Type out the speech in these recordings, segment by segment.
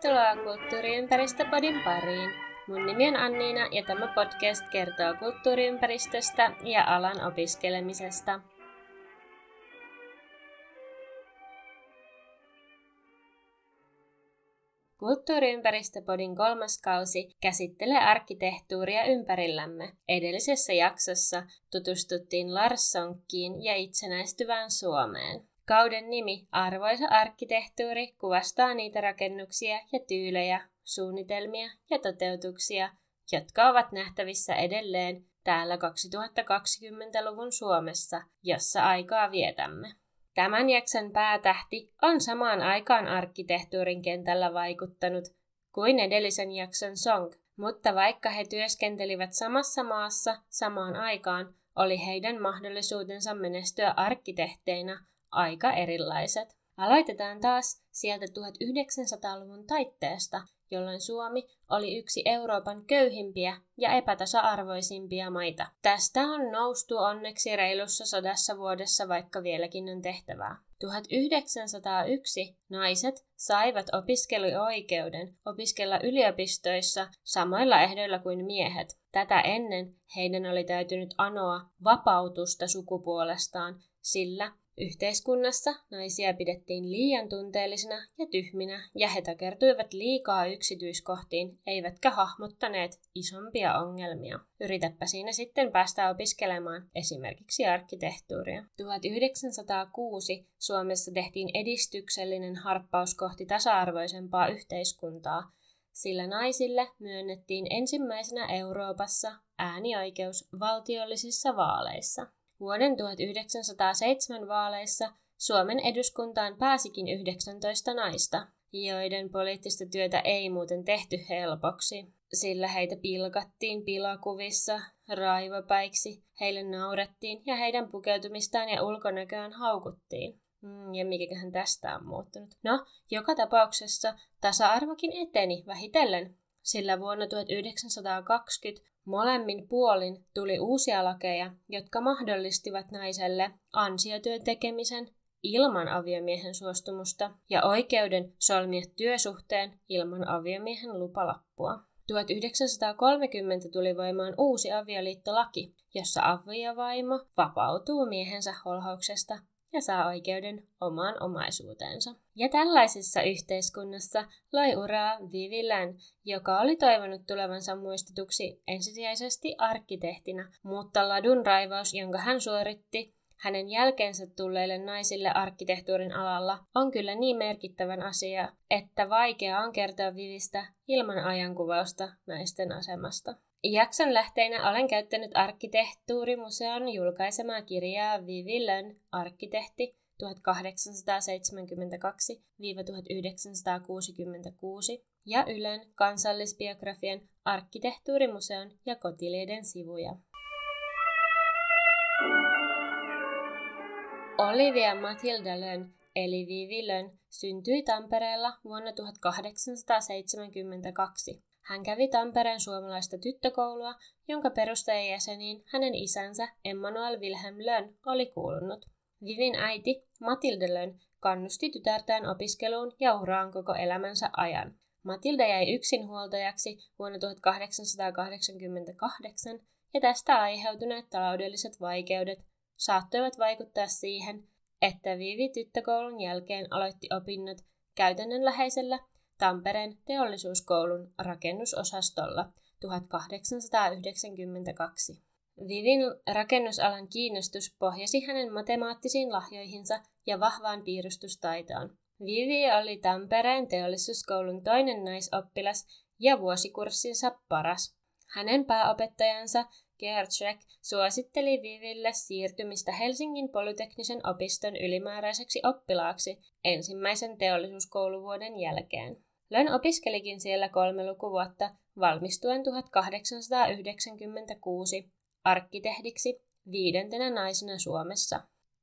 Tervetuloa Kulttuuriympäristöpodin pariin. Mun nimi on Anniina ja tämä podcast kertoo kulttuuriympäristöstä ja alan opiskelemisesta. Kulttuuriympäristöpodin 3. kausi käsittelee arkkitehtuuria ympärillämme. Edellisessä jaksossa tutustuttiin Larssonkiin ja itsenäistyvään Suomeen. Kauden nimi Arvoisa arkkitehtuuri kuvastaa niitä rakennuksia ja tyylejä, suunnitelmia ja toteutuksia, jotka ovat nähtävissä edelleen täällä 2020-luvun Suomessa, jossa aikaa vietämme. Tämän jakson päätähti on samaan aikaan arkkitehtuurin kentällä vaikuttanut kuin edellisen jakson Song, mutta vaikka he työskentelivät samassa maassa samaan aikaan, oli heidän mahdollisuutensa menestyä arkkitehteinä aika erilaiset. Aloitetaan taas sieltä 1900-luvun taitteesta, jolloin Suomi oli yksi Euroopan köyhimpiä ja epätasa-arvoisimpia maita. Tästä on noustu onneksi reilussa 100 vuodessa, vaikka vieläkin on tehtävää. 1901 naiset saivat opiskeluoikeuden opiskella yliopistoissa samoilla ehdoilla kuin miehet. Tätä ennen heidän oli täytynyt anoa vapautusta sukupuolestaan, sillä yhteiskunnassa naisia pidettiin liian tunteellisina ja tyhminä, ja he takertuivat liikaa yksityiskohtiin, eivätkä hahmottaneet isompia ongelmia. Yritäpä siinä sitten päästä opiskelemaan esimerkiksi arkkitehtuuria. 1906 Suomessa tehtiin edistyksellinen harppaus kohti tasa-arvoisempaa yhteiskuntaa, sillä naisille myönnettiin ensimmäisenä Euroopassa äänioikeus valtiollisissa vaaleissa. Vuoden 1907 vaaleissa Suomen eduskuntaan pääsikin 19 naista, joiden poliittista työtä ei muuten tehty helpoksi, sillä heitä pilkattiin pilakuvissa raivopäiksi, heille naurettiin ja heidän pukeutumistaan ja ulkonäköään haukuttiin. Ja mikäköhän tästä on muuttunut? No, joka tapauksessa tasa-arvokin eteni vähitellen, sillä vuonna 1920 molemmin puolin tuli uusia lakeja, jotka mahdollistivat naiselle ansiotyön tekemisen ilman aviomiehen suostumusta ja oikeuden solmia työsuhteen ilman aviomiehen lupalappua. 1930 tuli voimaan uusi avioliittolaki, jossa aviovaimo vapautuu miehensä holhauksesta ja saa oikeuden omaan omaisuuteensa. Ja tällaisessa yhteiskunnassa loi uraa Vivi Länn, joka oli toivonut tulevansa muistetuksi ensisijaisesti arkkitehtinä, mutta ladun raivaus, jonka hän suoritti hänen jälkeensä tulleille naisille arkkitehtuurin alalla, on kyllä niin merkittävän asia, että vaikea on kertoa Vivistä ilman ajankuvausta naisten asemasta. Jakson lähteinä olen käyttänyt Arkkitehtuurimuseon julkaisemaa kirjaa Vivi Lönn, arkkitehti 1872–1966 ja Ylen kansallisbiografian Arkkitehtuurimuseon ja Kotilieden sivuja. Olivia Matilda Lönn eli Vivi Lönn syntyi Tampereella vuonna 1872. Hän kävi Tampereen suomalaista tyttökoulua, jonka perustajajäseniin hänen isänsä Emmanuel Wilhelm Lönn oli kuulunut. Vivin äiti Matilda Lönn kannusti tytärtään opiskeluun ja uraan koko elämänsä ajan. Matilda jäi yksinhuoltajaksi vuonna 1888 ja tästä aiheutuneet taloudelliset vaikeudet saattoivat vaikuttaa siihen, että Vivi tyttökoulun jälkeen aloitti opinnot käytännönläheisellä Tampereen teollisuuskoulun rakennusosastolla 1892. Vivin rakennusalan kiinnostus pohjasi hänen matemaattisiin lahjoihinsa ja vahvaan piirustustaitoon. Vivi oli Tampereen teollisuuskoulun toinen naisoppilas ja vuosikurssinsa paras. Hänen pääopettajansa Georg Schreck suositteli Viville siirtymistä Helsingin polyteknisen opiston ylimääräiseksi oppilaaksi ensimmäisen teollisuuskouluvuoden jälkeen. Lönn opiskelikin siellä 3 lukuvuotta valmistuen 1896 arkkitehdiksi 5. naisena Suomessa.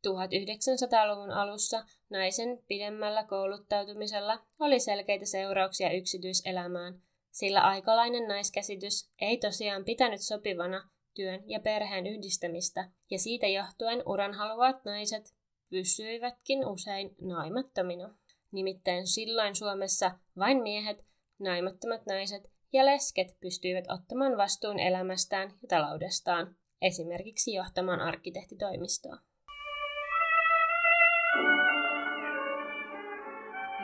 1900-luvun alussa naisen pidemmällä kouluttautumisella oli selkeitä seurauksia yksityiselämään, sillä aikalainen naiskäsitys ei tosiaan pitänyt sopivana työn ja perheen yhdistämistä, ja siitä johtuen uran haluavat naiset pysyivätkin usein naimattomina. Nimittäin silloin Suomessa vain miehet, naimattomat naiset ja lesket pystyivät ottamaan vastuun elämästään ja taloudestaan, esimerkiksi johtamaan arkkitehtitoimistoa.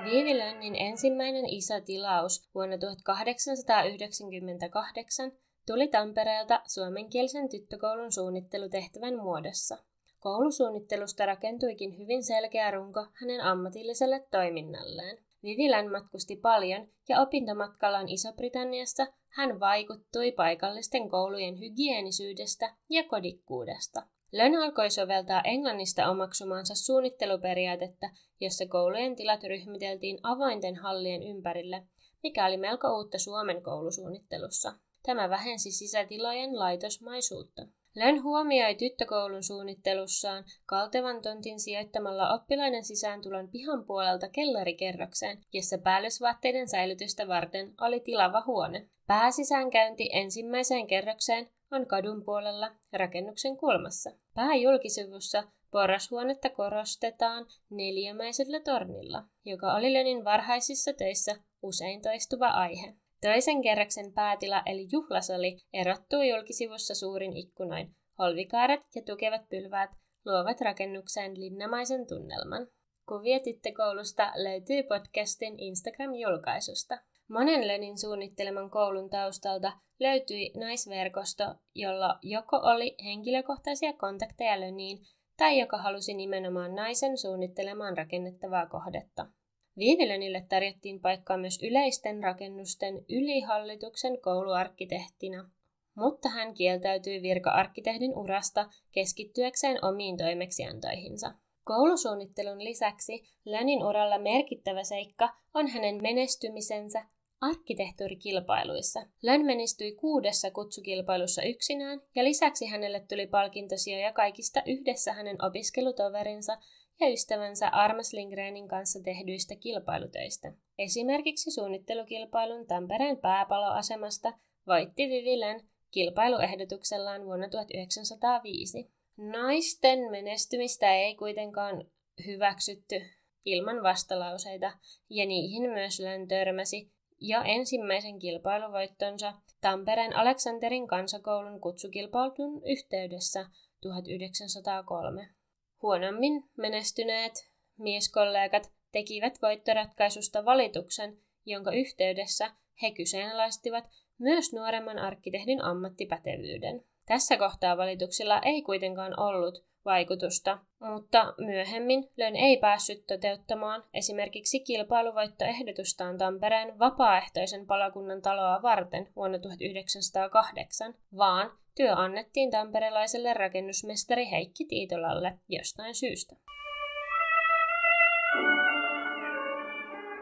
Viivi Lönnin ensimmäinen isotilaus vuonna 1898 tuli Tampereelta suomenkielisen tyttökoulun suunnittelutehtävän muodossa. Koulusuunnittelusta rakentuikin hyvin selkeä runko hänen ammatilliselle toiminnalleen. Vivilän matkusti paljon ja opintomatkallaan Iso-Britanniassa hän vaikuttui paikallisten koulujen hygienisyydestä ja kodikkuudesta. Lönn alkoi soveltaa Englannista omaksumaansa suunnitteluperiaatetta, jossa koulujen tilat ryhmiteltiin avointen hallien ympärille, mikä oli melko uutta Suomen koulusuunnittelussa. Tämä vähensi sisätilojen laitosmaisuutta. Lönn huomioi tyttökoulun suunnittelussaan kaltevan tontin sijoittamalla oppilaiden sisääntulon pihan puolelta kellarikerrokseen, jossa päällysvaatteiden säilytystä varten oli tilava huone. Pääsisäänkäynti ensimmäiseen kerrokseen on kadun puolella rakennuksen kulmassa. Pääjulkisivussa porrashuonetta korostetaan neliömäisellä tornilla, joka oli Lönnin varhaisissa töissä usein toistuva aihe. Toisen kerroksen päätila eli juhlasali erottuu julkisivussa suurin ikkunoin. Holvikaaret ja tukevat pylväät luovat rakennukseen linnamaisen tunnelman. Kuvia tyttökoulusta löytyy podcastin Instagram-julkaisusta. Monen Lönnin suunnitteleman koulun taustalta löytyi naisverkosto, jolla joko oli henkilökohtaisia kontakteja Lönniin tai joka halusi nimenomaan naisen suunnittelemaan rakennettavaa kohdetta. Viivi Lönnille tarjottiin paikkaa myös yleisten rakennusten ylihallituksen kouluarkkitehtina, mutta hän kieltäytyi virka-arkkitehdin urasta keskittyäkseen omiin toimeksiantoihinsa. Koulusuunnittelun lisäksi Lönnin uralla merkittävä seikka on hänen menestymisensä arkkitehtuurikilpailuissa. Lönn menestyi 6 kutsukilpailussa yksinään ja lisäksi hänelle tuli palkintosijoja kaikista yhdessä hänen opiskelutoverinsa ja ystävänsä Armas Lindgrenin kanssa tehdyistä kilpailutöistä. Esimerkiksi suunnittelukilpailun Tampereen pääpaloasemasta voitti Viivi Lönn kilpailuehdotuksellaan vuonna 1905. Naisten menestymistä ei kuitenkaan hyväksytty ilman vastalauseita, ja niihin myös Lönn törmäsi jo ensimmäisen kilpailuvoittonsa Tampereen Aleksanterin kansakoulun kutsukilpailun yhteydessä 1903. Huonommin menestyneet mieskollegat tekivät voittoratkaisusta valituksen, jonka yhteydessä he kyseenalaistivat myös nuoremman arkkitehdin ammattipätevyyden. Tässä kohtaa valituksilla ei kuitenkaan ollut vaikutusta, mutta myöhemmin Lönn ei päässyt toteuttamaan esimerkiksi kilpailuvoittoehdotustaan Tampereen vapaaehtoisen palokunnan taloa varten vuonna 1908, vaan työ annettiin tamperelaiselle rakennusmestari Heikki Tiitolalle jostain syystä.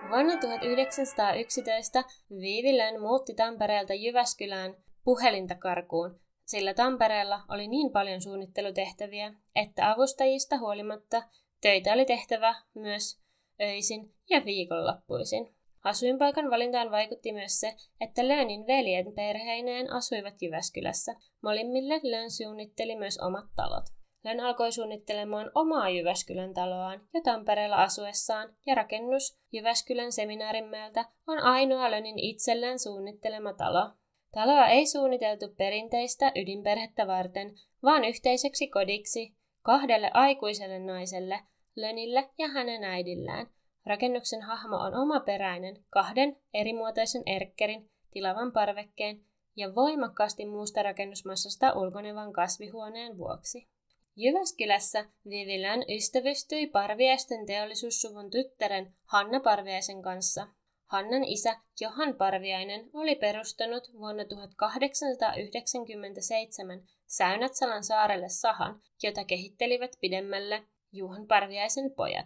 Vuonna 1911 Viivi Lönn muutti Tampereelta Jyväskylään puhelintakarkuun, sillä Tampereella oli niin paljon suunnittelutehtäviä, että avustajista huolimatta töitä oli tehtävä myös öisin ja viikonloppuisin. Asuinpaikan valintaan vaikutti myös se, että Lönnin veljen perheineen asuivat Jyväskylässä. Molemmille Lönn suunnitteli myös omat talot. Lönn alkoi suunnittelemaan omaa Jyväskylän taloaan jo Tampereella asuessaan, ja rakennus Jyväskylän Seminaarinmäeltä on ainoa Lönnin itselleen suunnittelema talo. Taloa ei suunniteltu perinteistä ydinperhettä varten, vaan yhteiseksi kodiksi 2 aikuiselle naiselle, Lönnille ja hänen äidillään. Rakennuksen hahmo on omaperäinen 2 erimuotoisen erkkerin, tilavan parvekkeen ja voimakkaasti muusta rakennusmassasta ulkonevan kasvihuoneen vuoksi. Jyväskylässä Viivi Lönn ystävystyi Parviaisten teollisuussuvun tyttären Hanna Parviaisen kanssa. Hannan isä Johan Parviainen oli perustanut vuonna 1897 Säynätsalan saarelle sahan, jota kehittelivät pidemmälle Juhan Parviaisen pojat.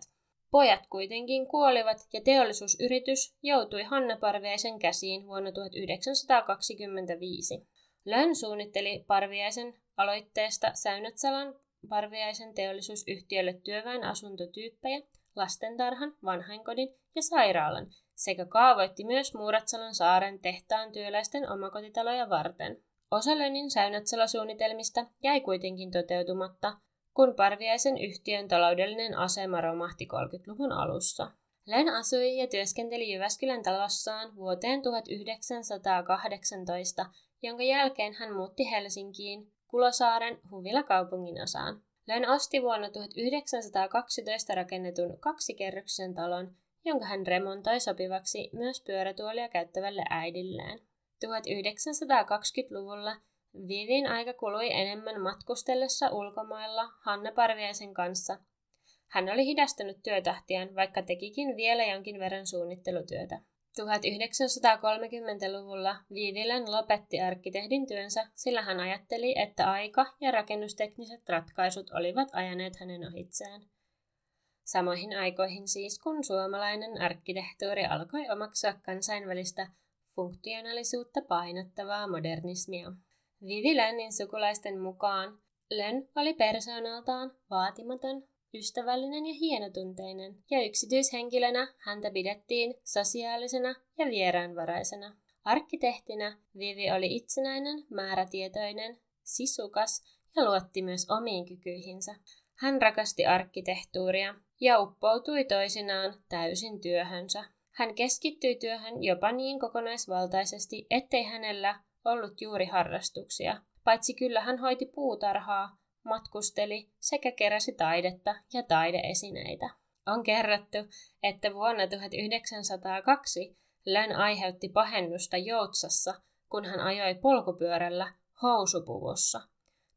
Pojat kuitenkin kuolivat ja teollisuusyritys joutui Hanna Parviaisen käsiin vuonna 1925. Lönn suunnitteli Parviaisen aloitteesta Säynätsalan Parviaisen teollisuusyhtiölle työväen asuntotyyppejä, lastentarhan, vanhainkodin ja sairaalan sekä kaavoitti myös Muuratsalon saaren tehtaan työläisten omakotitaloja varten. Osa Lönnin Säynätsalo-suunnitelmista jäi kuitenkin toteutumatta, kun Parviaisen yhtiön taloudellinen asema romahti 30-luvun alussa. Len asui ja työskenteli Jyväskylän talossaan vuoteen 1918, jonka jälkeen hän muutti Helsinkiin, Kulosaaren Huvila-kaupungin osaan. Len osti vuonna 1912 rakennetun kaksikerroksen talon, jonka hän remontoi sopivaksi myös pyörätuolia käyttävälle äidilleen. 1920-luvulla Vivin aika kului enemmän matkustellessa ulkomailla Hanna Parviaisen kanssa. Hän oli hidastanut työtahtiaan, vaikka tekikin vielä jonkin verran suunnittelutyötä. 1930-luvulla Viivilän lopetti arkkitehdin työnsä, sillä hän ajatteli, että aika ja rakennustekniset ratkaisut olivat ajaneet hänen ohitseen. Samoihin aikoihin siis, kun suomalainen arkkitehtuuri alkoi omaksua kansainvälistä funktionaalisuutta painottavaa modernismia. Vivi Lennin sukulaisten mukaan Len oli persoonaltaan vaatimaton, ystävällinen ja hienotunteinen, ja yksityishenkilönä häntä pidettiin sosiaalisena ja vieraanvaraisena. Arkkitehtinä Vivi oli itsenäinen, määrätietoinen, sisukas ja luotti myös omiin kykyihinsä. Hän rakasti arkkitehtuuria ja uppoutui toisinaan täysin työhönsä. Hän keskittyi työhön jopa niin kokonaisvaltaisesti, ettei hänellä ollut juuri harrastuksia, paitsi kyllä hän hoiti puutarhaa, matkusteli sekä keräsi taidetta ja taideesineitä. On kerrottu, että vuonna 1902 Len aiheutti pahennusta Joutsassa, kun hän ajoi polkupyörällä housupuvussa.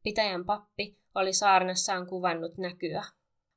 Pitäjän pappi oli saarnassaan kuvannut näkyä.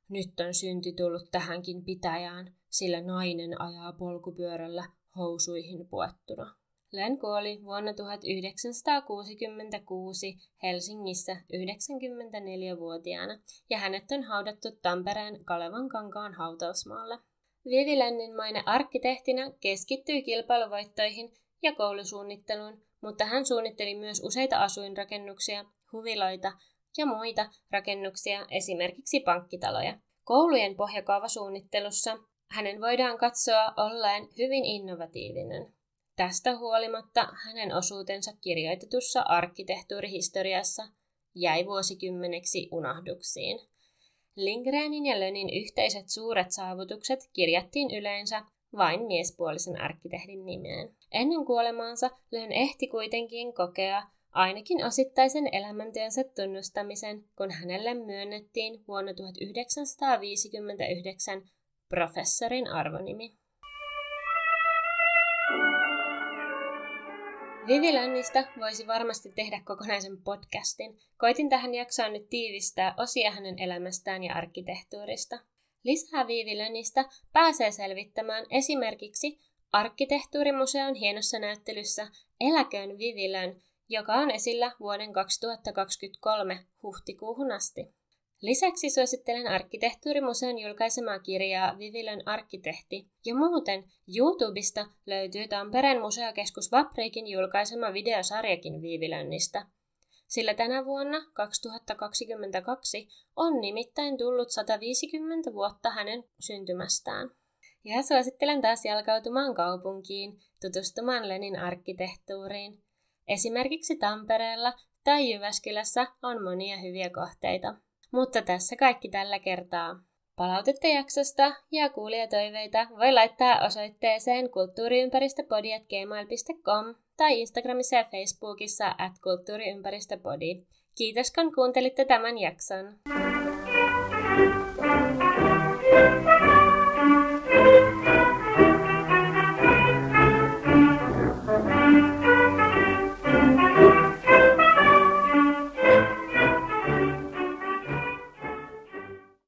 Nyt on synti tullut tähänkin pitäjään, sillä nainen ajaa polkupyörällä housuihin puettuna. Len kuoli vuonna 1966 Helsingissä 94-vuotiaana ja hänet on haudattu Tampereen Kalevankankaan hautausmaalle. Vivi Lennin maine arkkitehtinä keskittyi kilpailuvoittoihin ja koulusuunnitteluun, mutta hän suunnitteli myös useita asuinrakennuksia, huviloita ja muita rakennuksia, esimerkiksi pankkitaloja. Koulujen pohjakaavasuunnittelussa hänen voidaan katsoa olleen hyvin innovatiivinen. Tästä huolimatta hänen osuutensa kirjoitetussa arkkitehtuurihistoriassa jäi vuosikymmeneksi unohduksiin. Lindgrenin ja Lennin yhteiset suuret saavutukset kirjattiin yleensä vain miespuolisen arkkitehdin nimeen. Ennen kuolemaansa Len ehti kuitenkin kokea ainakin osittaisen elämäntyönsä tunnustamisen, kun hänelle myönnettiin vuonna 1959 professorin arvonimi. Vivi Lennistä voisi varmasti tehdä kokonaisen podcastin. Koitin tähän jaksoon nyt tiivistää osia hänen elämästään ja arkkitehtuurista. Lisää Vivi Lennistä pääsee selvittämään esimerkiksi Arkkitehtuurimuseon hienossa näyttelyssä Eläköön Vivi Len, joka on esillä vuoden 2023 huhtikuuhun asti. Lisäksi suosittelen Arkkitehtuurimuseon julkaisemaa kirjaa Vivi Len arkkitehti, ja muuten YouTubesta löytyy Tampereen museokeskus Vapriikin julkaisema videosarjakin Vivi Lennistä. Sillä tänä vuonna 2022 on nimittäin tullut 150 vuotta hänen syntymästään. Ja suosittelen taas jalkautumaan kaupunkiin, tutustumaan Lenin arkkitehtuuriin. Esimerkiksi Tampereella tai Jyväskylässä on monia hyviä kohteita. Mutta tässä kaikki tällä kertaa. Palautetta jaksosta ja kuulijatoiveita voi laittaa osoitteeseen kulttuuriympäristöpodi@gmail.com tai Instagramissa ja Facebookissa @kulttuuriympäristöpodi. Kiitos kun kuuntelitte tämän jakson.